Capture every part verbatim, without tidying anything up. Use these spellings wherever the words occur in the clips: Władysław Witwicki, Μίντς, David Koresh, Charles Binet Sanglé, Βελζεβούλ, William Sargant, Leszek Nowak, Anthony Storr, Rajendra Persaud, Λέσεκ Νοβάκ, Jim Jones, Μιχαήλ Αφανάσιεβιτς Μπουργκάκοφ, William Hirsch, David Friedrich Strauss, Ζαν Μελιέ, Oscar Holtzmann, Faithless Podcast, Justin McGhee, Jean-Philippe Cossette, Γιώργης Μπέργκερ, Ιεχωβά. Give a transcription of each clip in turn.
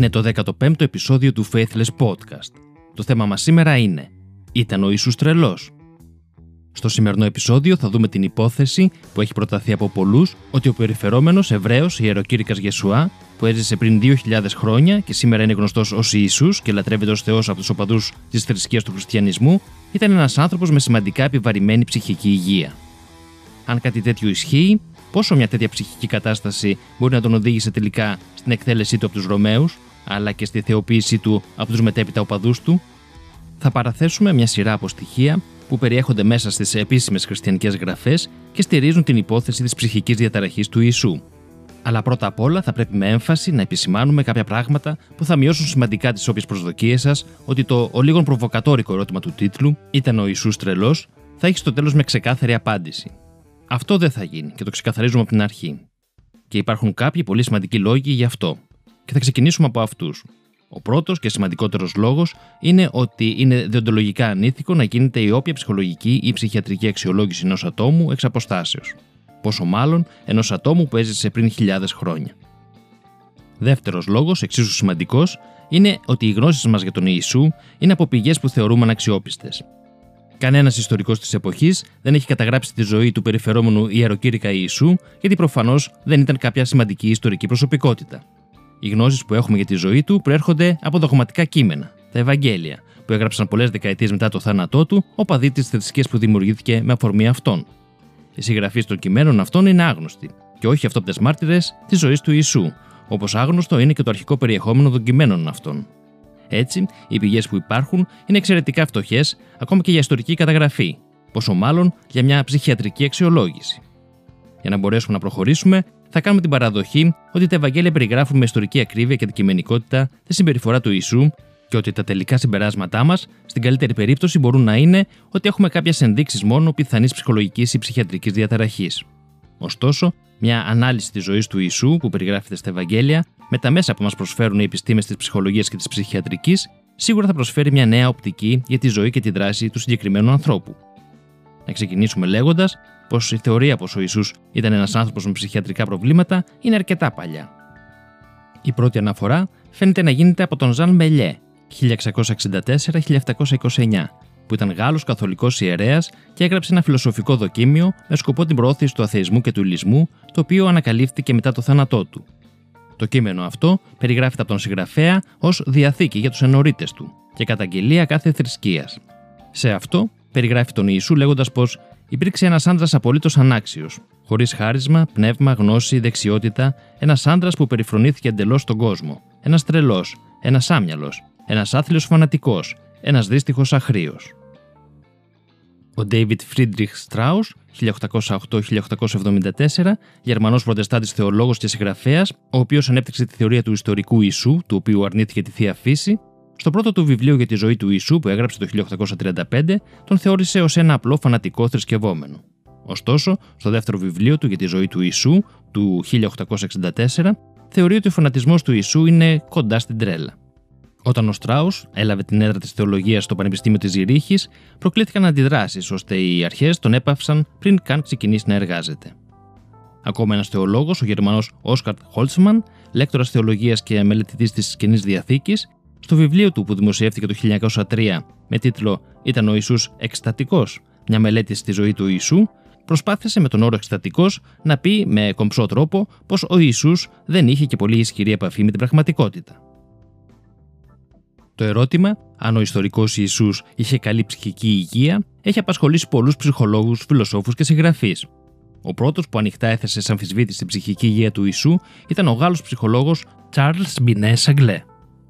Είναι το δέκατο πέμπτο επεισόδιο του Faithless Podcast. Το θέμα μας σήμερα είναι «Ήταν ο Ιησούς τρελός?». Στο σημερινό επεισόδιο θα δούμε την υπόθεση που έχει προταθεί από πολλούς ότι ο περιφερόμενος Εβραίος ιεροκήρυκας Ιεσουά, που έζησε πριν δύο χιλιάδες χρόνια και σήμερα είναι γνωστός ως Ιησούς και λατρεύεται ως Θεός από τους οπαδούς της θρησκείας του χριστιανισμού, ήταν ένας άνθρωπος με σημαντικά επιβαρημένη ψυχική υγεία. Αν κάτι τέτοιο ισχύει, πόσο μια τέτοια ψυχική κατάσταση μπορεί να τον οδήγησε τελικά στην εκτέλεσή του από τους Ρωμαίους, αλλά και στη θεοποίησή του από τους μετέπειτα οπαδούς του? Θα παραθέσουμε μια σειρά από στοιχεία που περιέχονται μέσα στις επίσημες χριστιανικές γραφές και στηρίζουν την υπόθεση της ψυχικής διαταραχής του Ιησού. Αλλά πρώτα απ' όλα θα πρέπει με έμφαση να επισημάνουμε κάποια πράγματα που θα μειώσουν σημαντικά τις όποιες προσδοκίες σας ότι το ο λίγον προβοκατόρικο ερώτημα του τίτλου «Ήταν ο Ιησούς τρελός?» θα έχει στο τέλος με ξεκάθαρη απάντηση. Αυτό δεν θα γίνει και το ξεκαθαρίζουμε από την αρχή. Και υπάρχουν κάποιοι πολύ σημαντικοί λόγοι γι' αυτό. Και θα ξεκινήσουμε από αυτούς. Ο πρώτος και σημαντικότερος λόγος είναι ότι είναι δεοντολογικά ανήθικο να γίνεται η όποια ψυχολογική ή ψυχιατρική αξιολόγηση ενός ατόμου εξ αποστάσεως. Πόσο μάλλον ενός ατόμου που έζησε πριν χιλιάδες χρόνια. Δεύτερος λόγος, εξίσου σημαντικός, είναι ότι οι γνώσεις μας για τον Ιησού είναι από πηγές που θεωρούμε αναξιόπιστες. Κανένας ιστορικός της εποχής δεν έχει καταγράψει τη ζωή του περιφερόμενου ιεροκήρυκα Ιησού, γιατί προφανώς δεν ήταν κάποια σημαντική ιστορική προσωπικότητα. Οι γνώσεις που έχουμε για τη ζωή του προέρχονται από δογματικά κείμενα, τα Ευαγγέλια, που έγραψαν πολλές δεκαετίες μετά το θάνατό του, οπαδοί της θρησκείας που δημιουργήθηκε με αφορμή αυτών. Οι συγγραφείς των κειμένων αυτών είναι άγνωστοι, και όχι αυτόπτες μάρτυρες της ζωής του Ιησού, όπως άγνωστο είναι και το αρχικό περιεχόμενο των κειμένων αυτών. Έτσι, οι πηγές που υπάρχουν είναι εξαιρετικά φτωχές ακόμα και για ιστορική καταγραφή, πόσο μάλλον για μια ψυχιατρική αξιολόγηση. Για να μπορέσουμε να προχωρήσουμε, θα κάνουμε την παραδοχή ότι τα Ευαγγέλια περιγράφουν με ιστορική ακρίβεια και αντικειμενικότητα τη συμπεριφορά του Ιησού και ότι τα τελικά συμπεράσματά μας, στην καλύτερη περίπτωση, μπορούν να είναι ότι έχουμε κάποιες ενδείξεις μόνο πιθανής ψυχολογικής ή ψυχιατρικής διαταραχής. Ωστόσο, μια ανάλυση της ζωής του Ιησού που περιγράφεται στα Ευαγγέλια, με τα μέσα που μας προσφέρουν οι επιστήμες της ψυχολογίας και της ψυχιατρικής, σίγουρα θα προσφέρει μια νέα οπτική για τη ζωή και τη δράση του συγκεκριμένου ανθρώπου. Να ξεκινήσουμε λέγοντας πως η θεωρία πως ο Ιησούς ήταν ένας άνθρωπος με ψυχιατρικά προβλήματα είναι αρκετά παλιά. Η πρώτη αναφορά φαίνεται να γίνεται από τον Ζαν Μελιέ, χίλια εξακόσια εξήντα τέσσερα με χίλια επτακόσια είκοσι εννέα, που ήταν Γάλλος καθολικός ιερέας και έγραψε ένα φιλοσοφικό δοκίμιο με σκοπό την προώθηση του αθεισμού και του ηλισμού, το οποίο ανακαλύφθηκε μετά το θάνατό του. Το κείμενο αυτό περιγράφεται από τον συγγραφέα ως διαθήκη για τους ενορίτες του και καταγγελία κάθε θρησκείας. Σε αυτό περιγράφει τον Ιησού λέγοντας πως υπήρξε ένας άντρας απολύτως ανάξιος, χωρίς χάρισμα, πνεύμα, γνώση, δεξιότητα, ένας άντρας που περιφρονήθηκε εντελώς τον κόσμο, ένας τρελός, ένας άμυαλος, ένας άθλιος φανατικός, ένας δύστιχος αχρίος. Ο David Friedrich Strauss, χίλια οκτακόσια οκτώ με χίλια οκτακόσια εβδομήντα τέσσερα, Γερμανός προτεστάντης θεολόγος και συγγραφέας, ο οποίος ανέπτυξε τη θεωρία του ιστορικού Ιησού, του οποίου αρνήθηκε τη Θεία Φύση, στο πρώτο του βιβλίο για τη ζωή του Ιησού που έγραψε το χίλια οκτακόσια τριάντα πέντε, τον θεώρησε ως ένα απλό φανατικό θρησκευόμενο. Ωστόσο, στο δεύτερο βιβλίο του για τη ζωή του Ιησού, του χίλια οκτακόσια εξήντα τέσσερα, θεωρεί ότι ο φανατισμός του Ιησού είναι κοντά στην τρέλα. Όταν ο Στράους έλαβε την έδρα της θεολογίας στο Πανεπιστήμιο της Ζυρίχης, προκλήθηκαν αντιδράσεις, ώστε οι αρχές τον έπαυσαν πριν καν ξεκινήσει να εργάζεται. Ακόμα ένας θεολόγος, ο Γερμανός Όσκαρ Χόλτσμαν, λέκτορας θεολογίας και μελετητής της Καινής Διαθήκης, στο βιβλίο του που δημοσιεύτηκε το χίλια εννιακόσια τρία με τίτλο «Ήταν ο Ιησούς εκστατικός? Μια μελέτη στη ζωή του Ιησού», προσπάθησε με τον όρο εκστατικός να πει με κομψό τρόπο πως ο Ιησούς δεν είχε και πολύ ισχυρή επαφή με την πραγματικότητα. Το ερώτημα, αν ο ιστορικός Ιησούς είχε καλή ψυχική υγεία, έχει απασχολήσει πολλούς ψυχολόγους, φιλοσόφους και συγγραφείς. Ο πρώτος που ανοιχτά έθεσε σε αμφισβήτηση την ψυχική υγεία του Ιησού ήταν ο Γάλλος ψυχολόγος Charles Binet Sanglé,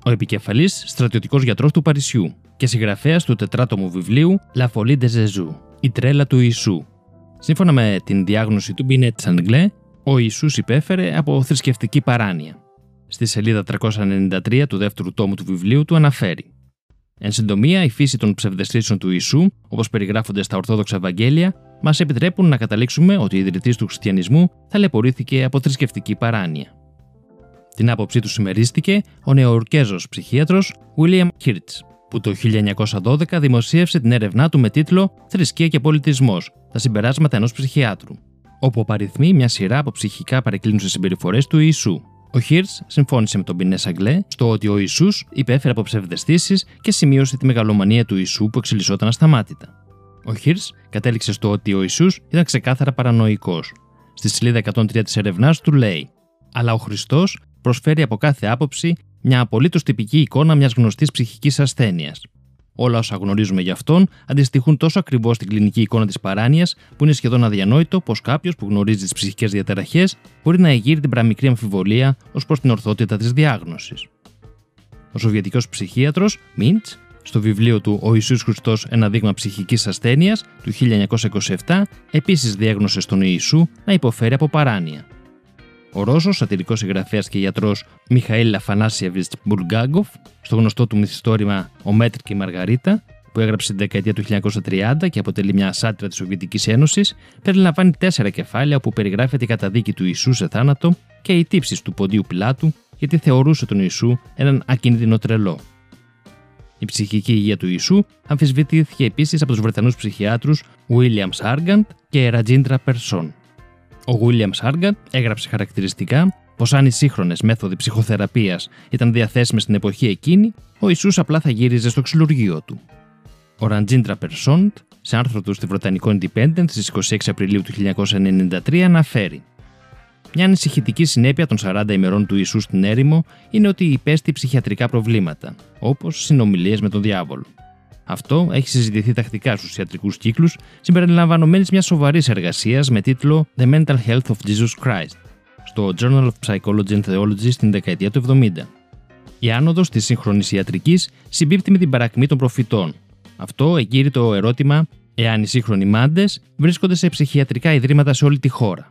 ο επικεφαλής στρατιωτικός γιατρός του Παρισιού και συγγραφέας του τετράτομου βιβλίου La Folie de Jésus, η τρέλα του Ιησού. Σύμφωνα με την διάγνωση του Binet Sanglé, ο Ιησούς υπέφερε από θρησκευτική παράνοια. Στη σελίδα τριακόσια ενενήντα τρία του δεύτερου τόμου του βιβλίου του αναφέρει: «Εν συντομία, η φύση των ψευδαισθήσεων του Ιησού, όπως περιγράφονται στα Ορθόδοξα Ευαγγέλια, μας επιτρέπουν να καταλήξουμε ότι ο ιδρυτής του χριστιανισμού ταλαιπωρήθηκε από θρησκευτική παράνοια». Την άποψή του συμμερίστηκε ο νεοουρκέζος ψυχίατρος William Hirsch, που το χίλια εννιακόσια δώδεκα δημοσίευσε την έρευνά του με τίτλο «Θρησκεία και πολιτισμός. Τα συμπεράσματα ενός ψυχιάτρου», όπου απαριθμεί μια σειρά από ψυχικά παρεκκλίνουσες συμπεριφορές του Ιησού. Ο Χίρτς συμφώνησε με τον Μπινέ Σαγκλέ στο ότι ο Ιησούς υπέφερε από ψευδαισθήσεις και σημείωσε τη μεγαλομανία του Ιησού που εξελισσόταν ασταμάτητα. Ο Χίρτς κατέληξε στο ότι ο Ιησούς ήταν ξεκάθαρα παρανοϊκός. Στη σελίδα εκατόν τρία της ερευνάς του λέει: Αλλά ο Χριστός προσφέρει από κάθε άποψη μια απολύτως τυπική εικόνα μιας γνωστής ψυχικής ασθένειας. Όλα όσα γνωρίζουμε για αυτόν αντιστοιχούν τόσο ακριβώς στην κλινική εικόνα της παράνοιας, που είναι σχεδόν αδιανόητο πως κάποιος που γνωρίζει τις ψυχικές διαταραχές μπορεί να εγείρει την πραμικρή αμφιβολία ως προς την ορθότητα της διάγνωσης. Ο Σοβιετικός ψυχίατρος Μίντς, στο βιβλίο του «Ο Ιησούς Χριστός, ένα δείγμα ψυχικής ασθένειας» του χίλια εννιακόσια είκοσι επτά, επίσης διέγνωσε στον Ιησού να υποφέρει από παράνοια. Ο Ρώσος σατιρικός συγγραφέας και ιατρός Μιχαήλ Αφανάσιεβιτς Μπουργκάκοφ, στο γνωστό του μυθιστόρημα «Ο Μέτρ και η Μαργαρίτα», που έγραψε την δεκαετία του χίλια εννιακόσια τριάντα και αποτελεί μια σάτυρα της Σοβιετικής Ένωσης, περιλαμβάνει τέσσερα κεφάλαια όπου περιγράφεται η καταδίκη του Ιησού σε θάνατο και οι τύψεις του Ποντίου Πιλάτου, γιατί θεωρούσε τον Ιησού έναν ακίνδυνο τρελό. Η ψυχική υγεία του Ιησού αμφισβητήθηκε επίσης από τους Βρετανούς ψυχιάτρους William Sargant και Rajendra Persaud. Ο William Sargant έγραψε χαρακτηριστικά πως αν οι σύγχρονες μέθοδοι ψυχοθεραπείας ήταν διαθέσιμες στην εποχή εκείνη, ο Ιησούς απλά θα γύριζε στο ξυλουργείο του. Ο Rajendra Persaud, σε άρθρο του στη Βρετανικό Independent στις είκοσι έξι Απριλίου του χίλια εννιακόσια ενενήντα τρία, αναφέρει: Μια ανησυχητική συνέπεια των σαράντα ημερών του Ιησού στην έρημο είναι ότι υπέστη ψυχιατρικά προβλήματα, όπως συνομιλίες με τον διάβολο. Αυτό έχει συζητηθεί τακτικά στους ιατρικούς κύκλους, συμπεριλαμβανομένης μιας σοβαρής εργασίας με τίτλο The Mental Health of Jesus Christ, στο Journal of Psychology and Theology στην δεκαετία του εβδομήντα. Η άνοδος της σύγχρονης ιατρικής συμπίπτει με την παρακμή των προφητών. Αυτό εγείρει το ερώτημα εάν οι σύγχρονοι μάντες βρίσκονται σε ψυχιατρικά ιδρύματα σε όλη τη χώρα.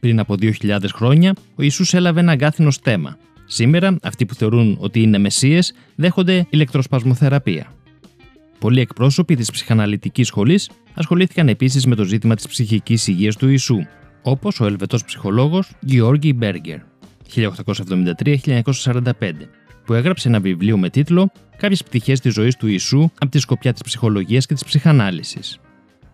Πριν από δύο χιλιάδες χρόνια, ο Ιησούς έλαβε ένα αγκάθινο στέμα. Σήμερα, αυτοί που θεωρούν ότι είναι μεσσίες δέχονται ηλεκτροσπασμοθεραπεία. Πολλοί εκπρόσωποι της ψυχαναλυτικής σχολής ασχολήθηκαν επίσης με το ζήτημα της ψυχικής υγείας του Ιησού, όπως ο Ελβετός ψυχολόγος Γιώργη Μπέργκερ, χίλια οκτακόσια εβδομήντα τρία με χίλια εννιακόσια σαράντα πέντε, που έγραψε ένα βιβλίο με τίτλο «Κάποιες πτυχές της ζωής του Ιησού από τη σκοπιά της ψυχολογίας και της ψυχανάλυσης».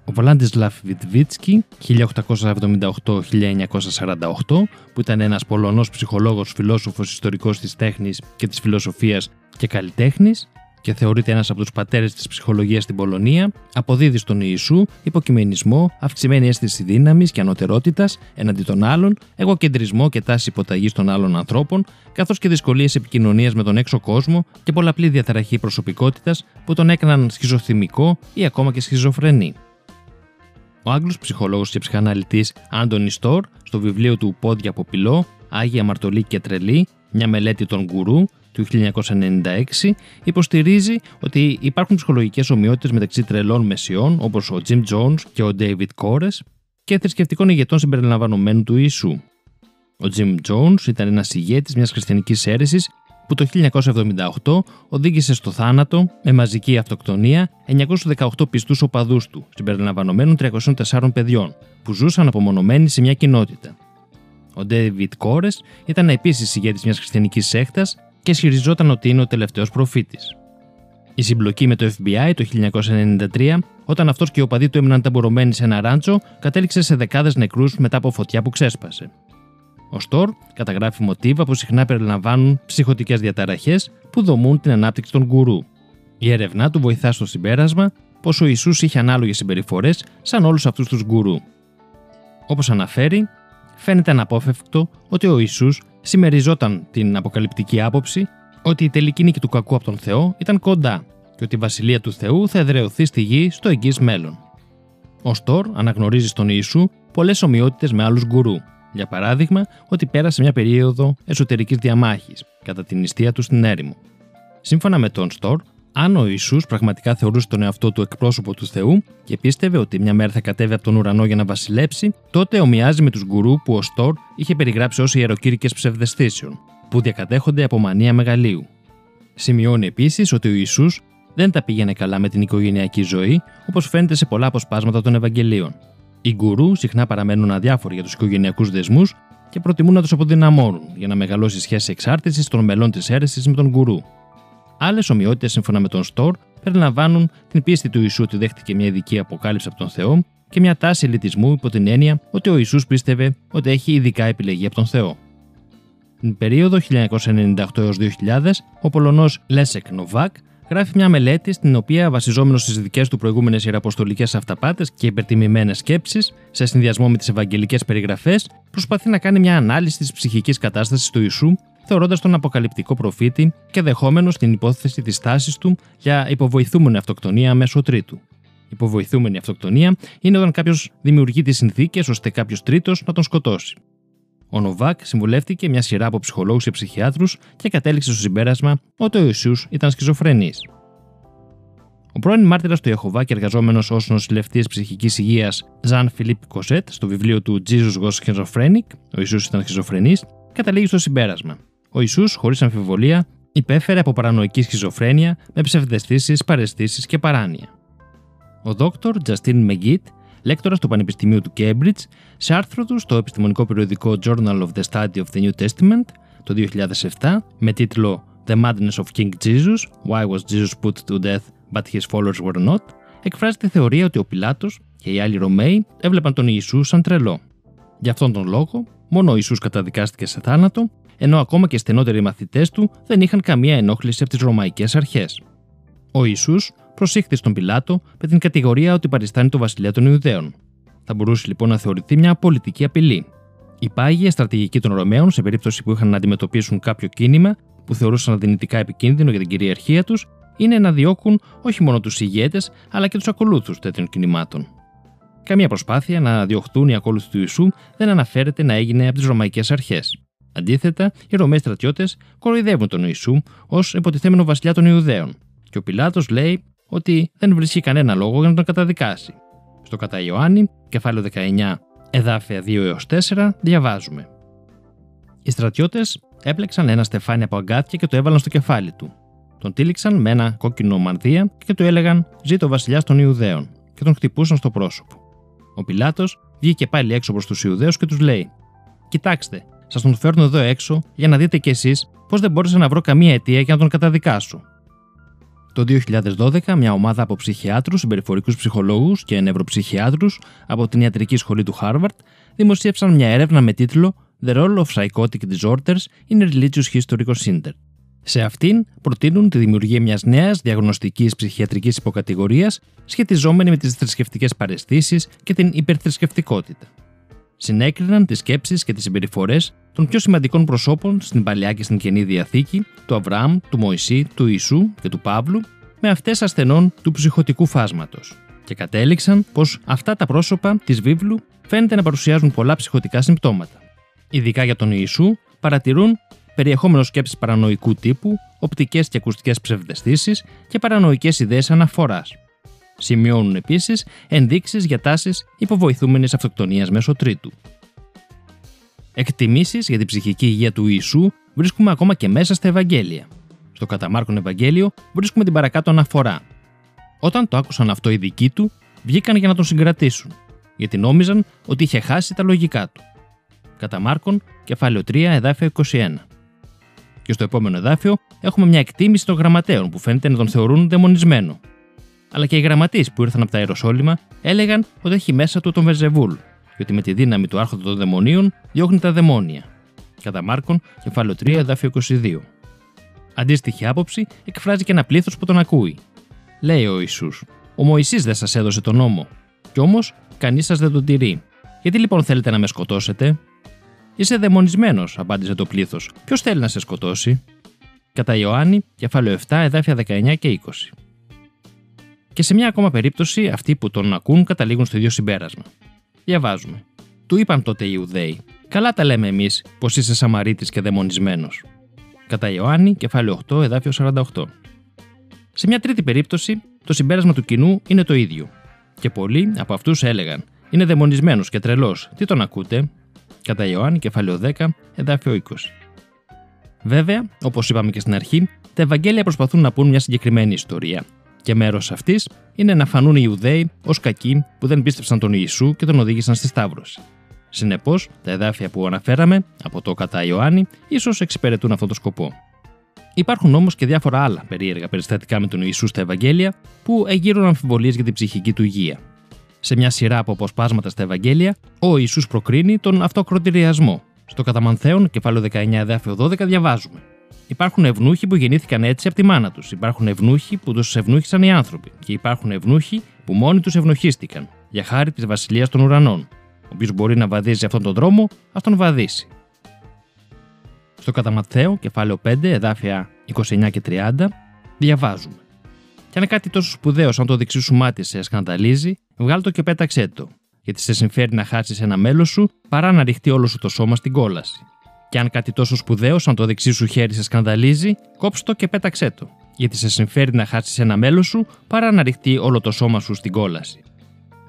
Ο Władysław Witwicki, χίλια οκτακόσια εβδομήντα οκτώ με χίλια εννιακόσια σαράντα οκτώ, που ήταν ένας Πολωνός ψυχολόγος, φιλόσοφος, ιστορικός της τέχνης και της φιλοσοφίας και καλλιτέχνης και θεωρείται ένας από τους πατέρες της ψυχολογίας στην Πολωνία, αποδίδει στον Ιησού υποκειμενισμό, αυξημένη αίσθηση δύναμης και ανωτερότητας εναντί των άλλων, εγωκεντρισμό και τάση υποταγής των άλλων ανθρώπων, καθώς και δυσκολίες επικοινωνίας με τον έξω κόσμο και πολλαπλή διαταραχή προσωπικότητας που τον έκαναν σχιζοθυμικό ή ακόμα και σχιζοφρενή. Ο Άγγλος ψυχολόγος και ψυχαναλυτής Anthony Storr, στο βιβλίο του «Πόδια από πυλό, Άγια Μαρτωλή και Τρελή, μια μελέτη των γκουρού» του χίλια εννιακόσια ενενήντα έξι, υποστηρίζει ότι υπάρχουν ψυχολογικές ομοιότητες μεταξύ τρελών μεσιών όπως ο Jim Jones και ο David Koresh και θρησκευτικών ηγετών συμπεριλαμβανομένου του Ιησού. Ο Jim Jones ήταν ένας ηγέτης μιας χριστιανικής αίρεσης που το χίλια εννιακόσια εβδομήντα οκτώ οδήγησε στο θάνατο με μαζική αυτοκτονία εννιακόσιους δεκαοκτώ πιστούς οπαδούς του, συμπεριλαμβανομένων τριακοσίων τεσσάρων παιδιών, που ζούσαν απομονωμένοι σε μια κοινότητα. Ο David Koresh ήταν επίσης ηγέτης μιας χριστιανικής σέκτας και ισχυριζόταν ότι είναι ο τελευταίος προφήτης. Η συμπλοκή με το εφ μπι άι το χίλια εννιακόσια ενενήντα τρία, όταν αυτός και οι οπαδοί του έμειναν ταμπορωμένοι σε ένα ράντσο, κατέληξε σε δεκάδες νεκρούς μετά από φωτιά που ξέσπασε. Ο Στορ καταγράφει μοτίβα που συχνά περιλαμβάνουν ψυχοτικές διαταραχές που δομούν την ανάπτυξη των γκουρού. Η έρευνά του βοηθά στο συμπέρασμα πως ο Ιησούς είχε ανάλογες συμπεριφορές σαν όλους αυτούς τους γκουρού. Όπως αναφέρει, φαίνεται αναπόφευκτο ότι ο Ιησούς συμμεριζόταν την αποκαλυπτική άποψη ότι η τελική νίκη του κακού από τον Θεό ήταν κοντά και ότι η βασιλεία του Θεού θα εδραιωθεί στη γη στο εγγύς μέλλον. Ο Στορ αναγνωρίζει στον Ιησού πολλές ομοιότητες με άλλους γκουρού. Για παράδειγμα, ότι πέρασε μια περίοδο εσωτερικής διαμάχης κατά την νηστεία του στην έρημο. Σύμφωνα με τον Στορ, αν ο Ιησούς πραγματικά θεωρούσε τον εαυτό του εκπρόσωπο του Θεού και πίστευε ότι μια μέρα θα κατέβει από τον ουρανό για να βασιλέψει, τότε ομοιάζει με τους γκουρού που ο Στορ είχε περιγράψει ως ιεροκήρυκες ψευδαισθήσεων, που διακατέχονται από μανία μεγαλείου. Σημειώνει επίσης ότι ο Ιησούς δεν τα πήγαινε καλά με την οικογενειακή ζωή, όπως φαίνεται σε πολλά αποσπάσματα των Ευαγγελίων. Οι γκουρού συχνά παραμένουν αδιάφοροι για τους οικογενειακούς δεσμούς και προτιμούν να τους αποδυναμώνουν για να μεγαλώσει η σχέση εξάρτησης των μελών της αίρεσης με τον γκουρού. Άλλες ομοιότητες, σύμφωνα με τον Στορ, περιλαμβάνουν την πίστη του Ιησού ότι δέχτηκε μια ειδική αποκάλυψη από τον Θεό και μια τάση ελιτισμού υπό την έννοια ότι ο Ιησούς πίστευε ότι έχει ειδικά επιλεγεί από τον Θεό. Την περίοδο χίλια εννιακόσια ενενήντα οκτώ έως δύο χιλιάδες, ο Πολωνός Λέσεκ Νοβάκ γράφει μια μελέτη στην οποία, βασιζόμενος στις δικές του προηγούμενες ιεραποστολικές αυταπάτες και υπερτιμημένες σκέψεις, σε συνδυασμό με τις ευαγγελικές περιγραφές, προσπαθεί να κάνει μια ανάλυση της ψυχικής κατάστασης του Ιησού, θεωρώντας τον αποκαλυπτικό προφήτη και δεχόμενος την υπόθεση της τάσης του για υποβοηθούμενη αυτοκτονία μέσω τρίτου. Υποβοηθούμενη αυτοκτονία είναι όταν κάποιος δημιουργεί τις συνθήκες ώστε κάποιος τρίτος να τον σκοτώσει. Ο Νοβάκ συμβουλεύτηκε μια σειρά από ψυχολόγους και ψυχιάτρους και κατέληξε στο συμπέρασμα ότι ο Ιησούς ήταν σχιζοφρενής. Ο πρώην μάρτυρας του Ιεχωβά και εργαζόμενος ως νοσηλευτής ψυχικής υγείας Jean-Philippe Cossette στο βιβλίο του Jesus was schizophrenic, ο Ιησούς ήταν σχιζοφρενής, καταλήγει στο συμπέρασμα. Ο Ιησούς, χωρίς αμφιβολία, υπέφερε από παρανοϊκή σχιζοφρένεια με ψευδαισθήσεις, παραισθήσεις και παράνοια. Ο δόκτωρ Justin McGhee, λέκτορας του Πανεπιστημίου του Cambridge, σε άρθρο του στο επιστημονικό περιοδικό Journal of the Study of the New Testament το δύο χιλιάδες επτά, με τίτλο The Madness of King Jesus, Why was Jesus put to death but his followers were not, εκφράζει τη θεωρία ότι ο Πιλάτος και οι άλλοι Ρωμαίοι έβλεπαν τον Ιησού σαν τρελό. Γι' αυτόν τον λόγο, μόνο ο Ιησούς καταδικάστηκε σε θάνατο, ενώ ακόμα και στενότεροι μαθητές του δεν είχαν καμία ενόχληση από τις ρωμαϊκές αρχές. Ο Ιησούς προσήχθη στον Πιλάτο με την κατηγορία ότι παριστάνει το βασιλιά των Ιουδαίων. Θα μπορούσε λοιπόν να θεωρηθεί μια πολιτική απειλή. Η πάγια στρατηγική των Ρωμαίων, σε περίπτωση που είχαν να αντιμετωπίσουν κάποιο κίνημα που θεωρούσαν δυνητικά επικίνδυνο για την κυριαρχία τους, είναι να διώκουν όχι μόνο τους ηγέτες αλλά και τους ακολούθους τέτοιων κινημάτων. Καμία προσπάθεια να διωχθούν οι ακόλουθοι του Ιησού δεν αναφέρεται να έγινε από τις ρωμαϊκές αρχές. Αντίθετα, οι Ρωμαίοι στρατιώτες κοροϊδεύουν τον Ιησού ως υποτιθέμενο βασιλιά των Ιουδαίων. Και ο Πιλάτος λέει ότι δεν βρίσκει κανένα λόγο για να τον καταδικάσει. Στο κατά Ιωάννη, κεφάλαιο δεκαεννιά, εδάφια δύο έως τέσσερα, διαβάζουμε. Οι στρατιώτες έπλεξαν ένα στεφάνι από αγκάθια και το έβαλαν στο κεφάλι του. Τον τύλιξαν με ένα κόκκινο μανδύα και του έλεγαν «Ζήτω ο βασιλιάς των Ιουδαίων» και τον χτυπούσαν στο πρόσωπο. Ο Πιλάτος βγήκε πάλι έξω προς τους Ιουδαίους και τους λέει «Κοιτάξτε, σας τον φέρνω εδώ έξω για να δείτε κι εσείς πώς δεν μπόρεσα να βρω καμία αιτία για να τον καταδικάσω». Το δύο χιλιάδες δώδεκα, μια ομάδα από ψυχιάτρους, συμπεριφορικούς ψυχολόγους και νευροψυχιάτρους από την ιατρική σχολή του Harvard δημοσίευσαν μια έρευνα με τίτλο The Role of Psychotic Disorders in Religious History Considered. Σε αυτήν προτείνουν τη δημιουργία μιας νέας διαγνωστικής ψυχιατρικής υποκατηγορίας σχετιζόμενη με τις θρησκευτικές παραισθήσεις και την υπερθρησκευτικότητα. Συνέκριναν τις σκέψεις και τις συμπεριφορές των πιο σημαντικών προσώπων στην Παλαιά και στην Καινή Διαθήκη, του Αβραάμ, του Μωυσή, του Ιησού και του Παύλου, με αυτές ασθενών του ψυχωτικού φάσματος. Και κατέληξαν πως αυτά τα πρόσωπα της βίβλου φαίνεται να παρουσιάζουν πολλά ψυχωτικά συμπτώματα. Ειδικά για τον Ιησού παρατηρούν περιεχόμενο σκέψης παρανοϊκού τύπου, οπτικές και ακουστικές ψευδαισθήσεις και παρανοϊκές ιδέες αναφοράς. Σημειώνουν επίσης ενδείξεις για τάσεις υποβοηθούμενης αυτοκτονίας μέσω τρίτου. Εκτιμήσεις για την ψυχική υγεία του Ιησού βρίσκουμε ακόμα και μέσα στα Ευαγγέλια. Στο κατά Μάρκον Ευαγγέλιο βρίσκουμε την παρακάτω αναφορά. Όταν το άκουσαν αυτό οι δικοί του, βγήκαν για να τον συγκρατήσουν, γιατί νόμιζαν ότι είχε χάσει τα λογικά του. Κατά Μάρκον, κεφάλαιο τρία, εδάφιο είκοσι ένα. Και στο επόμενο εδάφιο έχουμε μια εκτίμηση των γραμματέων που φαίνεται να τον θεωρούν δαιμονισμένο. Αλλά και οι γραμματείς που ήρθαν από τα Ιεροσόλυμα έλεγαν ότι έχει μέσα του τον Βελζεβούλ, και ότι με τη δύναμη του άρχοντα των δαιμονίων διώχνει τα δαιμόνια. Κατά Μάρκον, κεφάλαιο τρία, εδάφιο είκοσι δύο. Αντίστοιχη άποψη εκφράζει και ένα πλήθος που τον ακούει. Λέει ο Ιησούς: «Ο Μωυσής δεν σας έδωσε τον νόμο, κι όμως κανείς σας δεν τον τηρεί. Γιατί λοιπόν θέλετε να με σκοτώσετε?» «Είσαι δαιμονισμένος», απάντησε το πλήθος. «Ποιος θέλει να σε σκοτώσει?» Κατά Ιωάννη, κεφάλαιο επτά, εδάφια δεκαεννιά και είκοσι. Και σε μια ακόμα περίπτωση, αυτοί που τον ακούν καταλήγουν στο ίδιο συμπέρασμα. Διαβάζουμε. Του είπαν τότε οι Ιουδαίοι: «Καλά τα λέμε εμείς πως είσαι Σαμαρίτης και δαιμονισμένος». Κατά Ιωάννη, κεφάλαιο οκτώ, εδάφιο σαράντα οκτώ. Σε μια τρίτη περίπτωση, το συμπέρασμα του κοινού είναι το ίδιο. Και πολλοί από αυτούς έλεγαν: «Είναι δαιμονισμένος και τρελός, τι τον ακούτε?» Κατά Ιωάννη, κεφάλαιο δέκα, εδάφιο είκοσι. Βέβαια, όπως είπαμε και στην αρχή, τα Ευαγγέλια προσπαθούν να πούν μια συγκεκριμένη ιστορία. Και μέρος αυτής είναι να φανούν οι Ιουδαίοι ως κακοί που δεν πίστεψαν τον Ιησού και τον οδήγησαν στη Σταύρωση. Συνεπώς, τα εδάφια που αναφέραμε από το κατά Ιωάννη ίσως εξυπηρετούν αυτόν τον σκοπό. Υπάρχουν όμως και διάφορα άλλα περίεργα περιστατικά με τον Ιησού στα Ευαγγέλια που εγείρουν αμφιβολίες για την ψυχική του υγεία. Σε μια σειρά από αποσπάσματα στα Ευαγγέλια, ο Ιησούς προκρίνει τον αυτοκροτηριασμό, Στο Καταμανθέον, κεφάλαιο δεκαεννιά, εδάφιο δώδεκα, διαβάζουμε: Υπάρχουν ευνούχοι που γεννήθηκαν έτσι από τη μάνα τους. Υπάρχουν ευνούχοι που τους ευνούχησαν οι άνθρωποι. Και υπάρχουν ευνούχοι που μόνοι τους ευνοχίστηκαν, για χάρη της Βασιλείας των Ουρανών. Όποιος μπορεί να βαδίζει αυτόν τον δρόμο, ας τον βαδίσει. Στο Κατά Ματθαίο, κεφάλαιο πέντε, εδάφια είκοσι εννιά και τριάντα, διαβάζουμε: Κι αν κάτι τόσο σπουδαίο σαν το δεξί σου μάτι σε σκανδαλίζει, βγάλ' το και πέταξέ το. Γιατί σε συμφέρει να χάσεις ένα μέλος σου, παρά να ρηχτεί όλο σου το σώμα στην κόλαση. Κι αν κάτι τόσο σπουδαίο σαν το δεξί σου χέρι σε σκανδαλίζει, κόψ' το και πέταξέ το. Γιατί σε συμφέρει να χάσεις ένα μέλος σου, παρά να ρηχτεί όλο το σώμα σου στην κόλαση.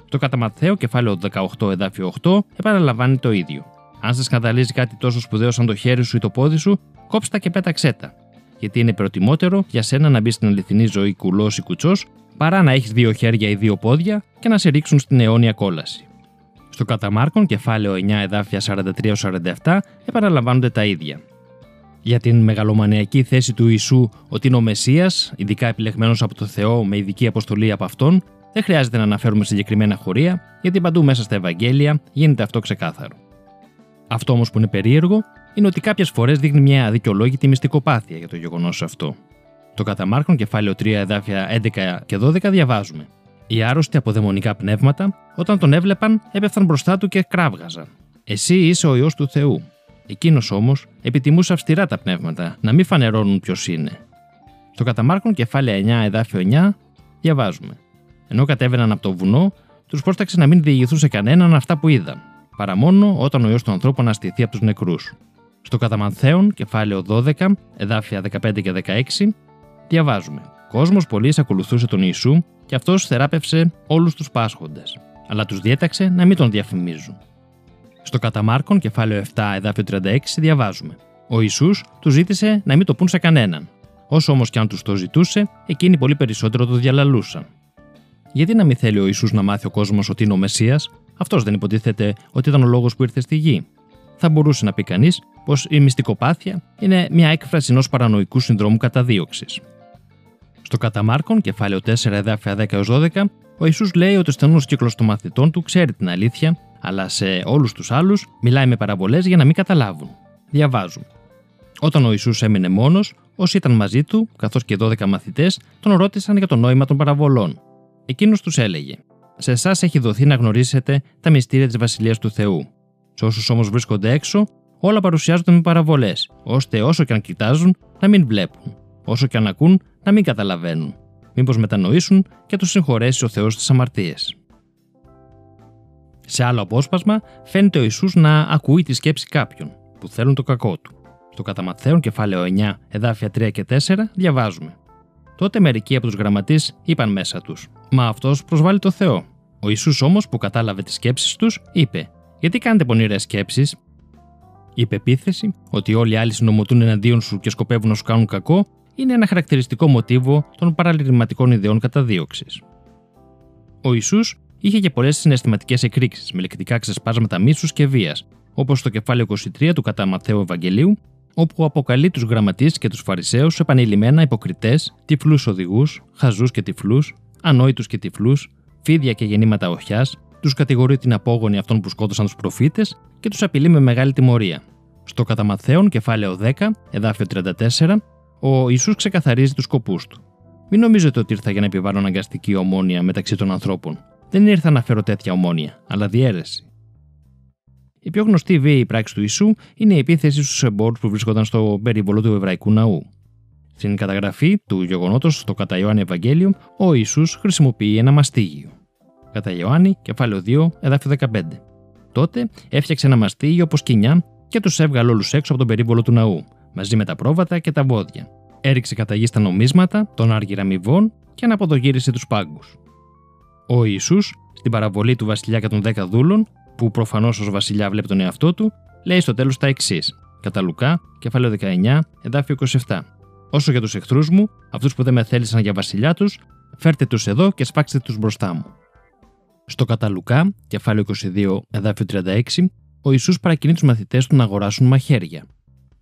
Το Κατά Ματθαίο, κεφάλαιο δεκαοκτώ, εδάφιο οκτώ, επαναλαμβάνει το ίδιο. Αν σε σκανδαλίζει κάτι τόσο σπουδαίο σαν το χέρι σου ή το πόδι σου, κόψτα και πέταξέ τα. Γιατί είναι προτιμότερο για σένα να μπει στην αληθινή ζωή κουλός ή κουτσός, παρά να έχεις δύο χέρια ή δύο πόδια και να σε ρίξουν στην αιώνια κόλαση. Στο Κατά Μάρκον, κεφάλαιο εννιά, εδάφια σαράντα τρία σαράντα επτά, επαναλαμβάνονται τα ίδια. Για την μεγαλομανιακή θέση του Ιησού ότι είναι ο Μεσσίας, ειδικά επιλεγμένος από το Θεό με ειδική αποστολή από αυτόν, δεν χρειάζεται να αναφέρουμε συγκεκριμένα χωρία, γιατί παντού μέσα στα Ευαγγέλια γίνεται αυτό ξεκάθαρο. Αυτό όμως που είναι περίεργο είναι ότι κάποιες φορές δείχνει μια αδικαιολόγητη μυστικοπάθεια για το γεγονός αυτό. Το Κατά Μάρκον, κεφάλαιο τρία, εδάφια έντεκα και δώδεκα, διαβάζουμε: Οι άρρωστοι από δαιμονικά πνεύματα, όταν τον έβλεπαν, έπεφταν μπροστά του και κράβγαζαν. Εσύ είσαι ο Υιός του Θεού. Εκείνος όμως επιτιμούσε αυστηρά τα πνεύματα, να μην φανερώνουν ποιος είναι. Το Κατά Μάρκον, κεφάλαιο εννιά, εδάφιο εννιά, διαβάζουμε: Ενώ κατέβαιναν από το βουνό, τους πρόσταξε να μην διηγηθούν σε κανέναν αυτά που είδαν, παρά μόνο όταν ο Υιός του ανθρώπου αναστηθεί από τους νεκρούς. Στο Κατά Μανθέον, κεφάλαιο δώδεκα, εδάφια δεκαπέντε και δεκαέξι, διαβάζουμε: Κόσμος πολλής ακολουθούσε τον Ιησού και αυτός θεράπευσε όλους τους πάσχοντες, αλλά τους διέταξε να μην τον διαφημίζουν. Στο Κατά Μάρκον, κεφάλαιο επτά, εδάφιο τριάντα έξι, διαβάζουμε: Ο Ιησούς τους ζήτησε να μην το πούν σε κανέναν. Όσο όμως και αν τους το ζητούσε, εκείνοι πολύ περισσότερο το διαλαλούσαν. Γιατί να μην θέλει ο Ιησούς να μάθει ο κόσμος ότι είναι ο Μεσσίας? Αυτός δεν υποτίθεται ότι ήταν ο λόγος που ήρθε στη γη? Θα μπορούσε να πει κανείς πως η μυστικοπάθεια είναι μια έκφραση ενός παρανοϊκού συνδρόμου καταδίωξης. Στο Κατά Μάρκον, κεφάλαιο τέσσερα, εδάφια δέκα έως δώδεκα, ο Ιησούς λέει ότι ο στενός κύκλος των μαθητών του ξέρει την αλήθεια, αλλά σε όλους τους άλλους μιλάει με παραβολές για να μην καταλάβουν. Διαβάζουν: Όταν ο Ιησούς έμεινε μόνος, όσοι ήταν μαζί του, καθώς και δώδεκα μαθητές, τον ρώτησαν για το νόημα των παραβολών. Εκείνος τους έλεγε: Σε εσάς έχει δοθεί να γνωρίσετε τα μυστήρια της Βασιλείας του Θεού. Σε όσους όμως βρίσκονται έξω, όλα παρουσιάζονται με παραβολές, ώστε όσο και αν κοιτάζουν να μην βλέπουν, όσο και αν ακούν να μην καταλαβαίνουν. Μήπως μετανοήσουν και τους συγχωρέσει ο Θεός τις αμαρτίες. Σε άλλο απόσπασμα, φαίνεται ο Ιησούς να ακούει τη σκέψη κάποιων που θέλουν το κακό του. Στο Κατά Ματθαίον, κεφάλαιο εννιά, εδάφια τρία και τέσσερα, διαβάζουμε: Τότε μερικοί από τους γραμματείς είπαν μέσα τους: Μα αυτός προσβάλλει το Θεό. Ο Ιησούς όμως, που κατάλαβε τις σκέψεις τους, είπε: Γιατί κάνετε πονηρές σκέψεις? Η πεποίθηση ότι όλοι οι άλλοι συνομωτούν εναντίον σου και σκοπεύουν να σου κάνουν κακό είναι ένα χαρακτηριστικό μοτίβο των παραλυρηματικών ιδεών καταδίωξης. Ο Ιησούς είχε και πολλές συναισθηματικές εκρήξεις με λεκτικά ξεσπάσματα μίσους και βίας, όπως στο κεφάλαιο είκοσι τρία του Κατά Ματθαίου Ευαγγελίου, όπου αποκαλεί τους γραμματείς και τους Φαρισαίους επανειλημμένα υποκριτές, τυφλούς οδηγούς, χαζούς και τυφλούς, ανόητους και τυφλούς, φίδια και γεννήματα οχιάς, τους κατηγορεί την απόγονη αυτών που σκότωσαν τους προφήτες και τους απειλεί με μεγάλη τιμωρία. Στο Κατά Ματθαίον, κεφάλαιο δέκα, εδάφιο τριάντα τέσσερα, ο Ιησούς ξεκαθαρίζει τους σκοπούς του. Μην νομίζετε ότι ήρθα για να επιβάλλω αναγκαστική ομόνοια μεταξύ των ανθρώπων. Δεν ήρθα να φέρω τέτοια ομόνοια, αλλά διαίρεση. Η πιο γνωστή βίαιη πράξη του Ιησού είναι η επίθεση στους εμπόρους που βρίσκονταν στο περιβολό του εβραϊκού ναού. Στην καταγραφή του γεγονότος στο Κατά Ιωάννη Ευαγγέλιο, ο Ιησούς χρησιμοποιεί ένα μαστίγιο. Κατά Ιωάννη, κεφάλαιο δύο, εδάφιο δεκαπέντε. Τότε έφτιαξε ένα μαστίγιο από σκοινιά και τους έβγαλε όλους έξω από τον περίβολο του ναού, μαζί με τα πρόβατα και τα βόδια. Έριξε κατά γη στα νομίσματα των αργυραμοιβών και αναποδογύρισε τους πάγκους. Ο Ιησούς, στην παραβολή του βασιλιά και των δέκα δούλων, που προφανώς ως βασιλιά βλέπει τον εαυτό του, λέει στο τέλος τα εξής. Κατά Λουκά, κεφάλαιο δεκαεννιά, εδάφιο είκοσι επτά. Όσο για τους εχθρούς μου, αυτούς που δεν με θέλησαν για βασιλιά τους, φέρτε τους εδώ και σπάξτε τους μπροστά μου. Στο Κατά Λουκά, κεφάλαιο είκοσι δύο, εδάφιο τριάντα έξι, ο Ιησούς παρακινεί τους μαθητές του να αγοράσουν μαχαίρια.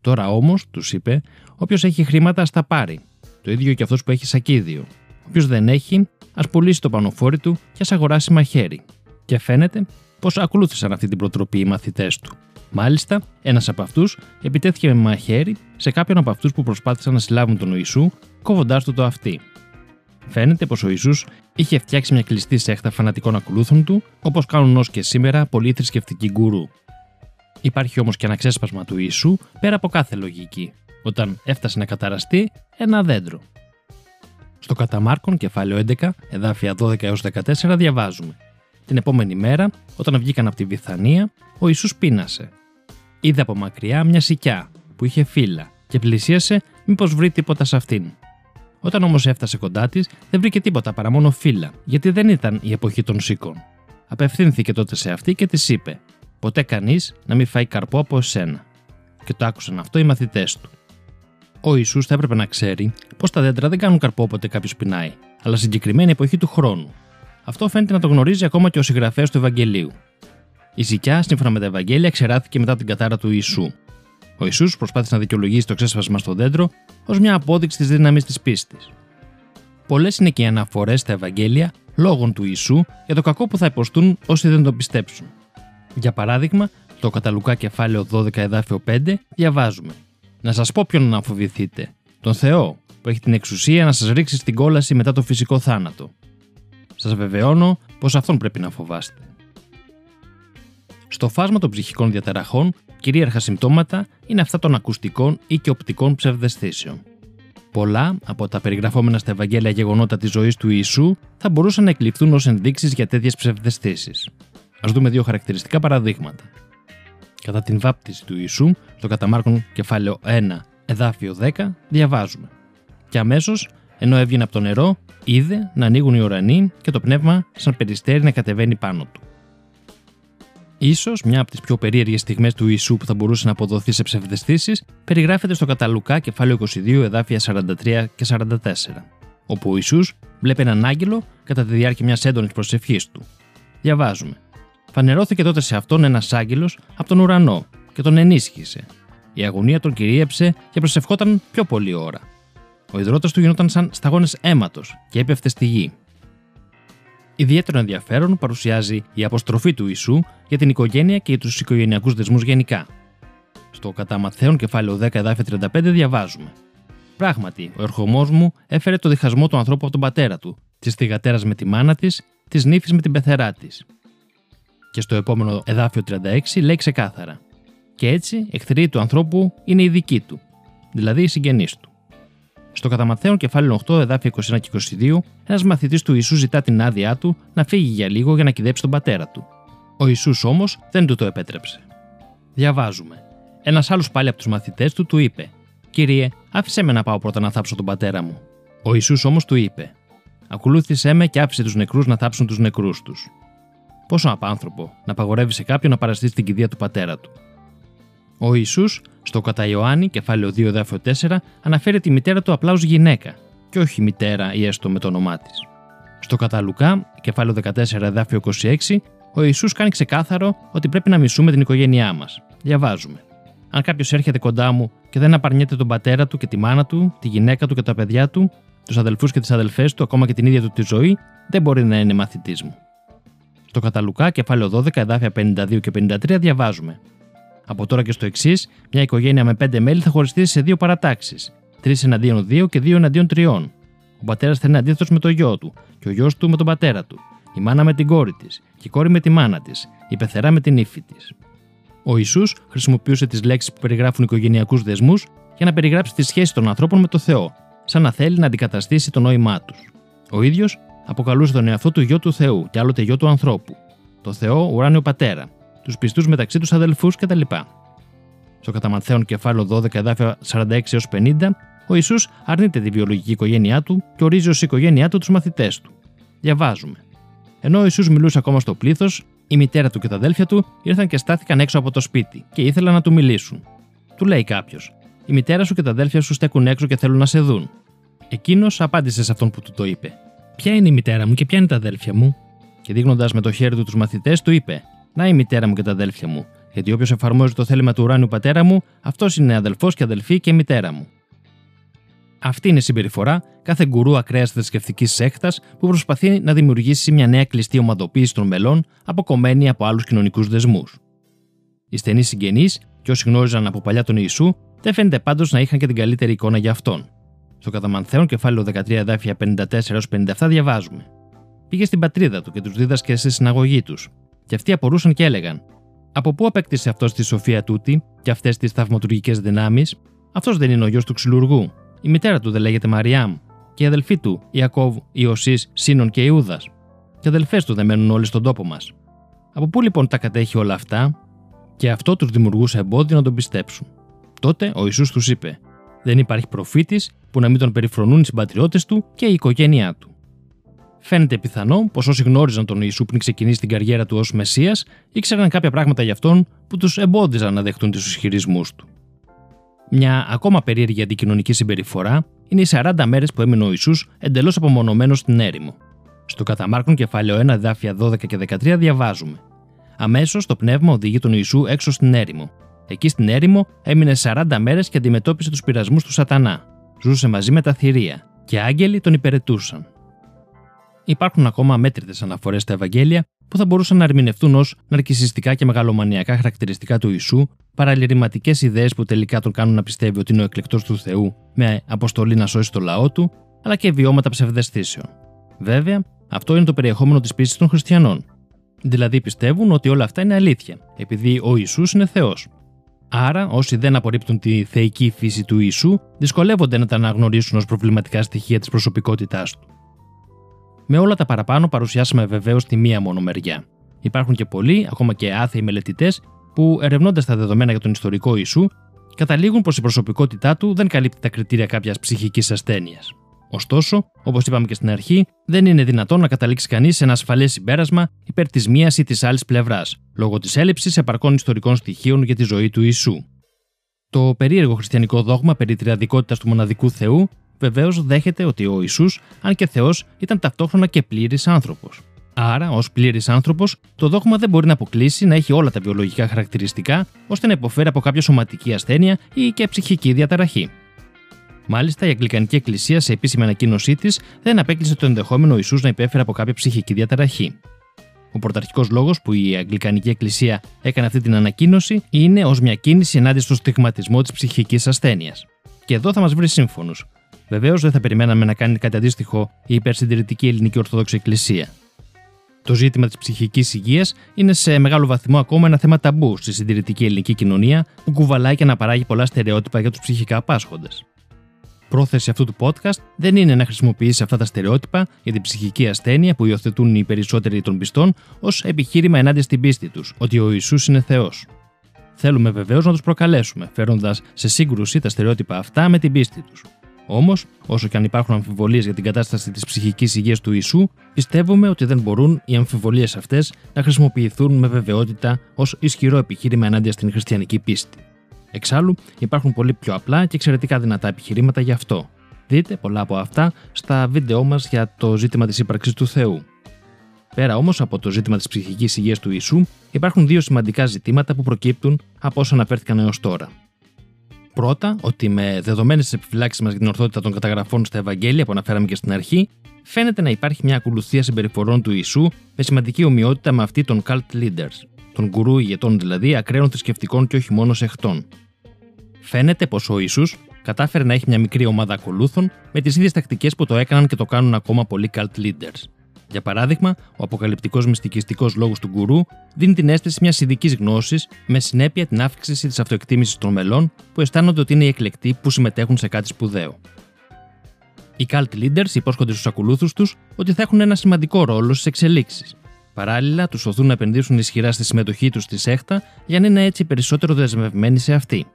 Τώρα όμως, τους είπε, όποιος έχει χρήματα ας τα πάρει, το ίδιο και αυτός που έχει σακίδιο. Όποιος δεν έχει, ας πουλήσει το πανωφόρι του και ας αγοράσει μαχαίρι. Και φαίνεται πως ακολούθησαν αυτή την προτροπή οι μαθητές του. Μάλιστα, ένας από αυτούς επιτέθηκε με μαχαίρι σε κάποιον από αυτούς που προσπάθησαν να συλλάβουν τον Ιησού, κόβοντάς του το αυτί. Φαίνεται πως ο Ιησούς είχε φτιάξει μια κλειστή σέχτα φανατικών ακολούθων του, όπως κάνουν ως και σήμερα πολλοί θρησκευτικοί γκουρού. Υπάρχει όμως και ένα ξέσπασμα του Ιησού πέρα από κάθε λογική, όταν έφτασε να καταραστεί ένα δέντρο. Στο κατά Μάρκον, κεφάλαιο έντεκα, εδάφια δώδεκα έως δεκατέσσερα, διαβάζουμε. Την επόμενη μέρα, όταν βγήκαν από τη Βιθανία, ο Ιησούς πείνασε. Είδε από μακριά μια σικιά που είχε φύλλα και πλησίασε μήπως βρει τίποτα σε αυτήν. Όταν όμως έφτασε κοντά της, δεν βρήκε τίποτα παρά μόνο φύλλα, γιατί δεν ήταν η εποχή των σίκων. Απευθύνθηκε τότε σε αυτή και της είπε: «Ποτέ κανείς να μην φάει καρπό από εσένα». Και το άκουσαν αυτό οι μαθητές του. Ο Ιησούς θα έπρεπε να ξέρει πως τα δέντρα δεν κάνουν καρπό όποτε κάποιος πεινάει, αλλά συγκεκριμένη εποχή του χρόνου. Αυτό φαίνεται να το γνωρίζει ακόμα και ο συγγραφέας του Ευαγγελίου. Η ζικιά, σύμφωνα με τα Ευαγγέλια, ξεράθηκε μετά την κατάρα του Ιησού. Ο Ιησούς προσπάθησε να δικαιολογήσει το ξέσπασμα στο δέντρο ως μια απόδειξη της δύναμης της πίστης. Πολλές είναι και οι αναφορές στα Ευαγγέλια λόγων του Ιησού για το κακό που θα υποστούν όσοι δεν τον πιστέψουν. Για παράδειγμα, το κατά Λουκά κεφάλαιο δώδεκα εδάφιο πέντε διαβάζουμε: «Να σας πω ποιον να φοβηθείτε, τον Θεό που έχει την εξουσία να σας ρίξει στην κόλαση μετά το φυσικό θάνατο. Σας βεβαιώνω πως αυτόν πρέπει να φοβάστε». Στο φάσμα των ψυχικών διαταραχών, κυρίαρχα συμπτώματα είναι αυτά των ακουστικών ή και οπτικών ψευδαισθήσεων. Πολλά από τα περιγραφόμενα στα Ευαγγέλια γεγονότα της ζωής του Ιησού θα μπορούσαν να εκλειφθούν ως ενδείξεις για τέτοιες ψευδαισθήσεις. Ας δούμε δύο χαρακτηριστικά παραδείγματα. Κατά την βάπτιση του Ιησού, στο κατά Μάρκον κεφάλαιο ένα, εδάφιο δέκα, διαβάζουμε: «Και αμέσως, ενώ έβγαινε από το νερό, είδε να ανοίγουν οι ουρανοί και το πνεύμα σαν περιστέρι να κατεβαίνει πάνω του». Ίσως μια από τις πιο περίεργες στιγμές του Ιησού που θα μπορούσε να αποδοθεί σε ψευδαισθήσεις περιγράφεται στο κατά Λουκά κεφάλαιο είκοσι δύο, εδάφια σαράντα τρία και σαράντα τέσσερα, όπου ο Ιησούς βλέπει έναν άγγελο κατά τη διάρκεια μιας έντονης προσευχής του. Διαβάζουμε: «Φανερώθηκε τότε σε αυτόν ένας άγγελος από τον ουρανό και τον ενίσχυσε. Η αγωνία τον κυρίεψε και προσευχόταν πιο πολλή ώρα. Ο ιδρώτας του γινόταν σαν σταγόνες αίματος και έπεφτε στη γη». Ιδιαίτερο ενδιαφέρον παρουσιάζει η αποστροφή του Ιησού για την οικογένεια και για τους οικογενειακούς δεσμούς γενικά. Στο κατά Ματθαίον κεφάλαιο δέκα, εδάφιο τριάντα πέντε, διαβάζουμε: «Πράγματι, ο ερχομός μου έφερε το διχασμό του ανθρώπου από τον πατέρα του, της θυγατέρας με τη μάνα της, της νύφης με την πεθερά της». Και στο επόμενο εδάφιο τριάντα έξι λέει ξεκάθαρα: «Και έτσι, εχθροί του ανθρώπου είναι οι δικοί του», δηλαδή οι συγγενείς του. Στο κατά Ματθαίον κεφάλαιο οκτώ, εδάφια είκοσι ένα και είκοσι δύο, ένας μαθητής του Ιησού ζητά την άδειά του να φύγει για λίγο για να κυδέψει τον πατέρα του. Ο Ιησούς όμως δεν του το επέτρεψε. Διαβάζουμε: «Ένας άλλος πάλι από τους μαθητές του του είπε: «Κύριε, άφησέ με να πάω πρώτα να θάψω τον πατέρα μου». Ο Ιησούς όμως του είπε: «Ακολούθησέ με και άφησε τους νεκρούς να θάψουν τους νεκρούς τους». Πόσο απάνθρωπο να παγορεύει σε κάποιον να παραστεί στην κηδεία του πατέρα του. Ο Ιησούς, στο κατά Ιωάννη, κεφάλαιο δύο, εδάφιο τέσσερα, αναφέρει τη μητέρα του απλά ως γυναίκα, και όχι μητέρα ή έστω με το όνομά της. Στο κατά Λουκά, κεφάλαιο δεκατέσσερα, εδάφιο είκοσι έξι, ο Ιησούς κάνει ξεκάθαρο ότι πρέπει να μισούμε την οικογένειά μας. Διαβάζουμε: «Αν κάποιος έρχεται κοντά μου και δεν απαρνιέται τον πατέρα του και τη μάνα του, τη γυναίκα του και τα παιδιά του, τους αδελφούς και τις αδελφές του, ακόμα και την ίδια του τη ζωή, δεν μπορεί να είναι μαθητής μου». Στο κατά Λουκά, κεφάλαιο δώδεκα, εδάφια πενήντα δύο και πενήντα τρία, διαβάζουμε: «Από τώρα και στο εξής, μια οικογένεια με πέντε μέλη θα χωριστεί σε δύο παρατάξεις, τρεις εναντίον δύο και δύο εναντίον τριών. Ο πατέρας θα είναι αντίθετος με το γιο του, και ο γιος του με τον πατέρα του, η μάνα με την κόρη της, και η κόρη με τη μάνα της, η πεθερά με την ύφη της». Ο Ιησούς χρησιμοποιούσε τις λέξεις που περιγράφουν οικογενειακούς δεσμούς για να περιγράψει τη σχέση των ανθρώπων με το Θεό, σαν να θέλει να αντικαταστήσει το νόημά τους. Ο ίδιος αποκαλούσε τον εαυτό του γιο του Θεού και άλλοτε γιο του ανθρώπου, το Θεό ουράνιο πατέρα, τους πιστούς μεταξύ τους αδελφούς κτλ. Στο κατά Ματθαίον κεφάλαιο δώδεκα, εδάφια σαράντα έξι έως πενήντα, ο Ιησούς αρνείται τη βιολογική οικογένειά του και ορίζει ως οικογένειά του τους μαθητές του. Διαβάζουμε: «Ενώ ο Ιησούς μιλούσε ακόμα στο πλήθος, η μητέρα του και τα αδέλφια του ήρθαν και στάθηκαν έξω από το σπίτι και ήθελαν να του μιλήσουν. Του λέει κάποιος: «Η μητέρα σου και τα αδέλφια σου στέκουν έξω και θέλουν να σε δουν». Εκείνος απάντησε σε αυτόν που του το είπε: «Ποια είναι η μητέρα μου και ποια είναι τα αδέλφια μου?» Και δείχνοντας με το χέρι του τους μαθητές, του είπε: «Να η μητέρα μου και τα αδέλφια μου, γιατί όποιος εφαρμόζει το θέλημα του ουράνιου πατέρα μου, αυτός είναι αδελφός και αδελφή και μητέρα μου». Αυτή είναι η συμπεριφορά κάθε γκουρού ακραίας θρησκευτικής σέκτας που προσπαθεί να δημιουργήσει μια νέα κλειστή ομαδοποίηση των μελών αποκομμένη από άλλους κοινωνικούς δεσμούς. Οι στενοί συγγενείς και όσοι γνώριζαν από παλιά τον Ιησού δεν φαίνεται πάντως να είχαν και την καλύτερη εικόνα για αυτόν. Στο κατά Μανθαίον, κεφάλαιο δεκατρία, εδάφια πενήντα τέσσερα έως πενήντα επτά, διαβάζουμε: Πήγε στην πατρίδα του και τους δίδασκε στη συναγωγή τους. Και αυτοί απορούσαν και έλεγαν: Από πού απέκτησε αυτός τη σοφία τούτη και αυτές τις θαυματουργικές δυνάμεις? Αυτός δεν είναι ο γιος του ξυλουργού? Η μητέρα του δεν λέγεται Μαριάμ? Και οι αδελφοί του Ιακώβ, Ιωσής, Σίνων και Ιούδας? Και αδελφές του δεν μένουν όλοι στον τόπο μας? Από πού λοιπόν τα κατέχει όλα αυτά? Και αυτό τους δημιουργούσε εμπόδιο να τον πιστέψουν. Τότε ο Ιησούς τους είπε: Δεν υπάρχει προφήτης που να μην τον περιφρονούν οι συμπατριώτες του και η οικογένειά του. Φαίνεται πιθανό πως όσοι γνώριζαν τον Ιησού πριν ξεκινήσει την καριέρα του ως Μεσσίας, ήξεραν κάποια πράγματα για αυτόν που τους εμπόδιζαν να δεχτούν τους ισχυρισμούς του. Μια ακόμα περίεργη αντικοινωνική συμπεριφορά είναι οι σαράντα μέρες που έμεινε ο Ιησούς εντελώς απομονωμένος στην έρημο. Στο κατά Μάρκον, κεφάλαιο ένα, εδάφια δώδεκα και δεκατρία, διαβάζουμε: Αμέσως το πνεύμα οδηγεί τον Ιησού έξω στην έρημο. Εκεί στην έρημο έμεινε σαράντα μέρες και αντιμετώπισε τους πειρασμούς του Σατανά. Ζούσε μαζί με τα θηρία και άγγελοι τον υπηρετούσαν. Υπάρχουν ακόμα αμέτρητες αναφορές στα Ευαγγέλια που θα μπορούσαν να ερμηνευτούν ως ναρκισσιστικά και μεγαλομανιακά χαρακτηριστικά του Ιησού, παραλυρηματικές ιδέες που τελικά τον κάνουν να πιστεύει ότι είναι ο εκλεκτός του Θεού με αποστολή να σώσει το λαό του, αλλά και βιώματα ψευδαισθήσεων. Βέβαια, αυτό είναι το περιεχόμενο της πίστης των χριστιανών. Δηλαδή πιστεύουν ότι όλα αυτά είναι αλήθεια, επειδή ο Ιησούς είναι Θεός. Άρα, όσοι δεν απορρίπτουν τη θεϊκή φύση του Ιησού, δυσκολεύονται να τα αναγνωρίσουν ως προβληματικά στοιχεία της προσωπικότητάς του. Με όλα τα παραπάνω, παρουσιάσαμε βεβαίως τη μία μόνο μεριά. Υπάρχουν και πολλοί, ακόμα και άθεοι μελετητές, που ερευνώντας τα δεδομένα για τον ιστορικό Ιησού, καταλήγουν πως η προσωπικότητά του δεν καλύπτει τα κριτήρια κάποιας ψυχικής ασθένειας. Ωστόσο, όπως είπαμε και στην αρχή, δεν είναι δυνατόν να καταλήξει κανείς σε ένα ασφαλές συμπέρασμα υπέρ της μίας ή της άλλης πλευράς, λόγω της έλλειψης επαρκών ιστορικών στοιχείων για τη ζωή του Ιησού. Το περίεργο χριστιανικό δόγμα περί τριαδικότητας του μοναδικού Θεού βεβαίως δέχεται ότι ο Ιησούς, αν και Θεός, ήταν ταυτόχρονα και πλήρης άνθρωπος. Άρα, ως πλήρης άνθρωπος, το δόγμα δεν μπορεί να αποκλείσει να έχει όλα τα βιολογικά χαρακτηριστικά ώστε να υποφέρει από κάποια σωματική ασθένεια ή και ψυχική διαταραχή. Μάλιστα, η Αγγλικανική Εκκλησία σε επίσημη ανακοίνωσή της δεν απέκλεισε το ενδεχόμενο ο Ιησούς να υπέφερε από κάποια ψυχική διαταραχή. Ο πρωταρχικός λόγος που η Αγγλικανική Εκκλησία έκανε αυτή την ανακοίνωση είναι ως μια κίνηση ενάντια στο στιγματισμό της ψυχικής ασθένειας. Και εδώ θα μας βρει σύμφωνος. Βεβαίως, δεν θα περιμέναμε να κάνει κάτι αντίστοιχο η υπερσυντηρητική Ελληνική Ορθόδοξη Εκκλησία. Το ζήτημα της ψυχικής υγείας είναι σε μεγάλο βαθμό ακόμα ένα θέμα ταμπού στη συντηρητική ελληνική κοινωνία που κουβαλάει και αναπαράγει πολλά στερεότυπα για τους ψυχικά απάσχοντες. Πρόθεση αυτού του podcast δεν είναι να χρησιμοποιήσει αυτά τα στερεότυπα για την ψυχική ασθένεια που υιοθετούν οι περισσότεροι των πιστών ως επιχείρημα ενάντια στην πίστη τους, ότι ο Ιησούς είναι Θεός. Θέλουμε βεβαίως να τους προκαλέσουμε, φέροντας σε σύγκρουση τα στερεότυπα αυτά με την πίστη τους. Όμως, όσο και αν υπάρχουν αμφιβολίες για την κατάσταση της ψυχικής υγείας του Ιησού, πιστεύουμε ότι δεν μπορούν οι αμφιβολίες αυτές να χρησιμοποιηθούν με βεβαιότητα ως ισχυρό επιχείρημα ενάντια στην χριστιανική πίστη. Εξάλλου, υπάρχουν πολύ πιο απλά και εξαιρετικά δυνατά επιχειρήματα γι' αυτό. Δείτε πολλά από αυτά στα βίντεό μας για το ζήτημα της ύπαρξης του Θεού. Πέρα όμως από το ζήτημα της ψυχικής υγείας του Ιησού, υπάρχουν δύο σημαντικά ζητήματα που προκύπτουν από όσα αναφέρθηκαν έως τώρα. Πρώτα, ότι με δεδομένες τις επιφυλάξεις μας για την ορθότητα των καταγραφών στα Ευαγγέλια που αναφέραμε και στην αρχή, φαίνεται να υπάρχει μια ακολουθία συμπεριφορών του Ιησού με σημαντική ομοιότητα με αυτή των cult leaders, των γκουρού ηγετών δηλαδή ακραίων θρησκευτικών και όχι μόνο σεχτών. Φαίνεται πως ο Ιησούς κατάφερε να έχει μια μικρή ομάδα ακολούθων με τις ίδιες τακτικές που το έκαναν και το κάνουν ακόμα πολλοί cult leaders. Για παράδειγμα, ο αποκαλυπτικός μυστικιστικός λόγος του γκουρού δίνει την αίσθηση μιας ειδικής γνώσης με συνέπεια την αύξηση της αυτοεκτίμησης των μελών που αισθάνονται ότι είναι οι εκλεκτοί που συμμετέχουν σε κάτι σπουδαίο. Οι cult leaders υπόσχονται στους ακολούθους τους ότι θα έχουν ένα σημαντικό ρόλο στις εξελίξεις. Παράλληλα, τους οθούν να επενδύσουν ισχυρά στη συμμετοχή τους στη σέχτα για να είναι έτσι περισσότερο δεσμευμένοι σε αυτή.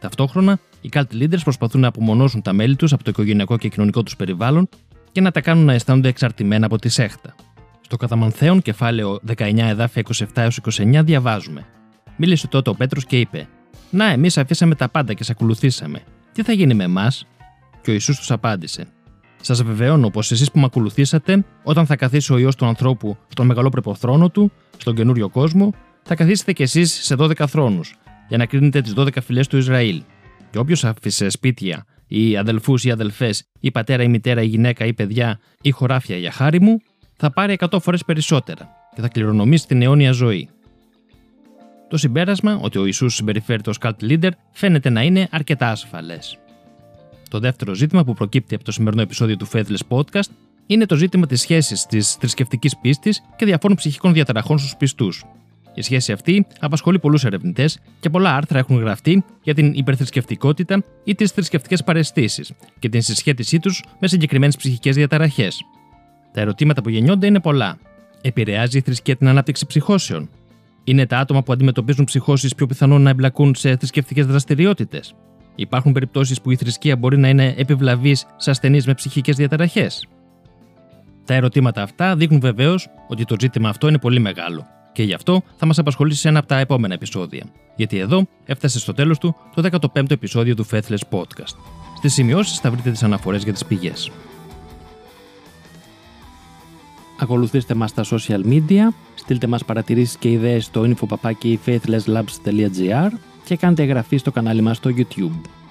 Ταυτόχρονα, οι cult leaders προσπαθούν να απομονώσουν τα μέλη τους από το οικογενειακό και κοινωνικό τους περιβάλλον και να τα κάνουν να αισθάνονται εξαρτημένα από τη σέχτα. Στο κατά Μανθαίον, κεφάλαιο δεκαεννιά, εδάφια είκοσι επτά έως είκοσι εννιά, διαβάζουμε: Μίλησε τότε ο Πέτρος και είπε: Να, εμείς αφήσαμε τα πάντα και σε ακολουθήσαμε. Τι θα γίνει με εμάς? Και ο Ιησούς τους απάντησε: Σας βεβαιώνω πως εσείς που με ακολουθήσατε, όταν θα καθίσει ο Υιός του ανθρώπου στον μεγαλόπρεπο θρόνο του, στον καινούριο κόσμο, θα καθίσετε κι εσείς σε δώδεκα θρόνους, για να κρίνετε τις δώδεκα φυλές του Ισραήλ. Και όποιος άφησε σπίτια, ή αδελφούς ή αδελφές, ή πατέρα ή μητέρα ή γυναίκα ή παιδιά ή χωράφια για χάρη μου, θα πάρει εκατό φορές περισσότερα και θα κληρονομήσει την αιώνια ζωή. Το συμπέρασμα ότι ο Ιησούς συμπεριφέρεται ως cult leader φαίνεται να είναι αρκετά ασφαλές. Το δεύτερο ζήτημα που προκύπτει από το σημερινό επεισόδιο του Faithless Podcast είναι το ζήτημα της σχέσης της θρησκευτικής πίστης και διαφόρων ψυχικών διαταραχών στους πιστούς. Η σχέση αυτή απασχολεί πολλούς ερευνητές και πολλά άρθρα έχουν γραφτεί για την υπερθρησκευτικότητα ή τις θρησκευτικές παραισθήσεις και την συσχέτισή τους με συγκεκριμένες ψυχικές διαταραχές. Τα ερωτήματα που γεννιόνται είναι πολλά. Επηρεάζει η θρησκεία την ανάπτυξη ψυχώσεων? Είναι τα άτομα που αντιμετωπίζουν ψυχώσεις πιο πιθανόν να εμπλακούν σε θρησκευτικές δραστηριότητες? Υπάρχουν περιπτώσεις που η θρησκεία μπορεί να είναι επιβλαβής σε ασθενείς με ψυχικές διαταραχές? Τα ερωτήματα αυτά δείχνουν βεβαίως ότι το ζήτημα αυτό είναι πολύ μεγάλο. Και γι' αυτό θα μας απασχολήσει σε ένα από τα επόμενα επεισόδια. Γιατί εδώ έφτασε στο τέλος του το δέκατο πέμπτο επεισόδιο του Faithless Podcast. Στις σημειώσεις θα βρείτε τις αναφορές για τις πηγές. Ακολουθήστε μας στα social media, στείλτε μας παρατηρήσεις και ιδέες στο info παπάκι faithless labs τελεία gr και κάντε εγγραφή στο κανάλι μας στο YouTube.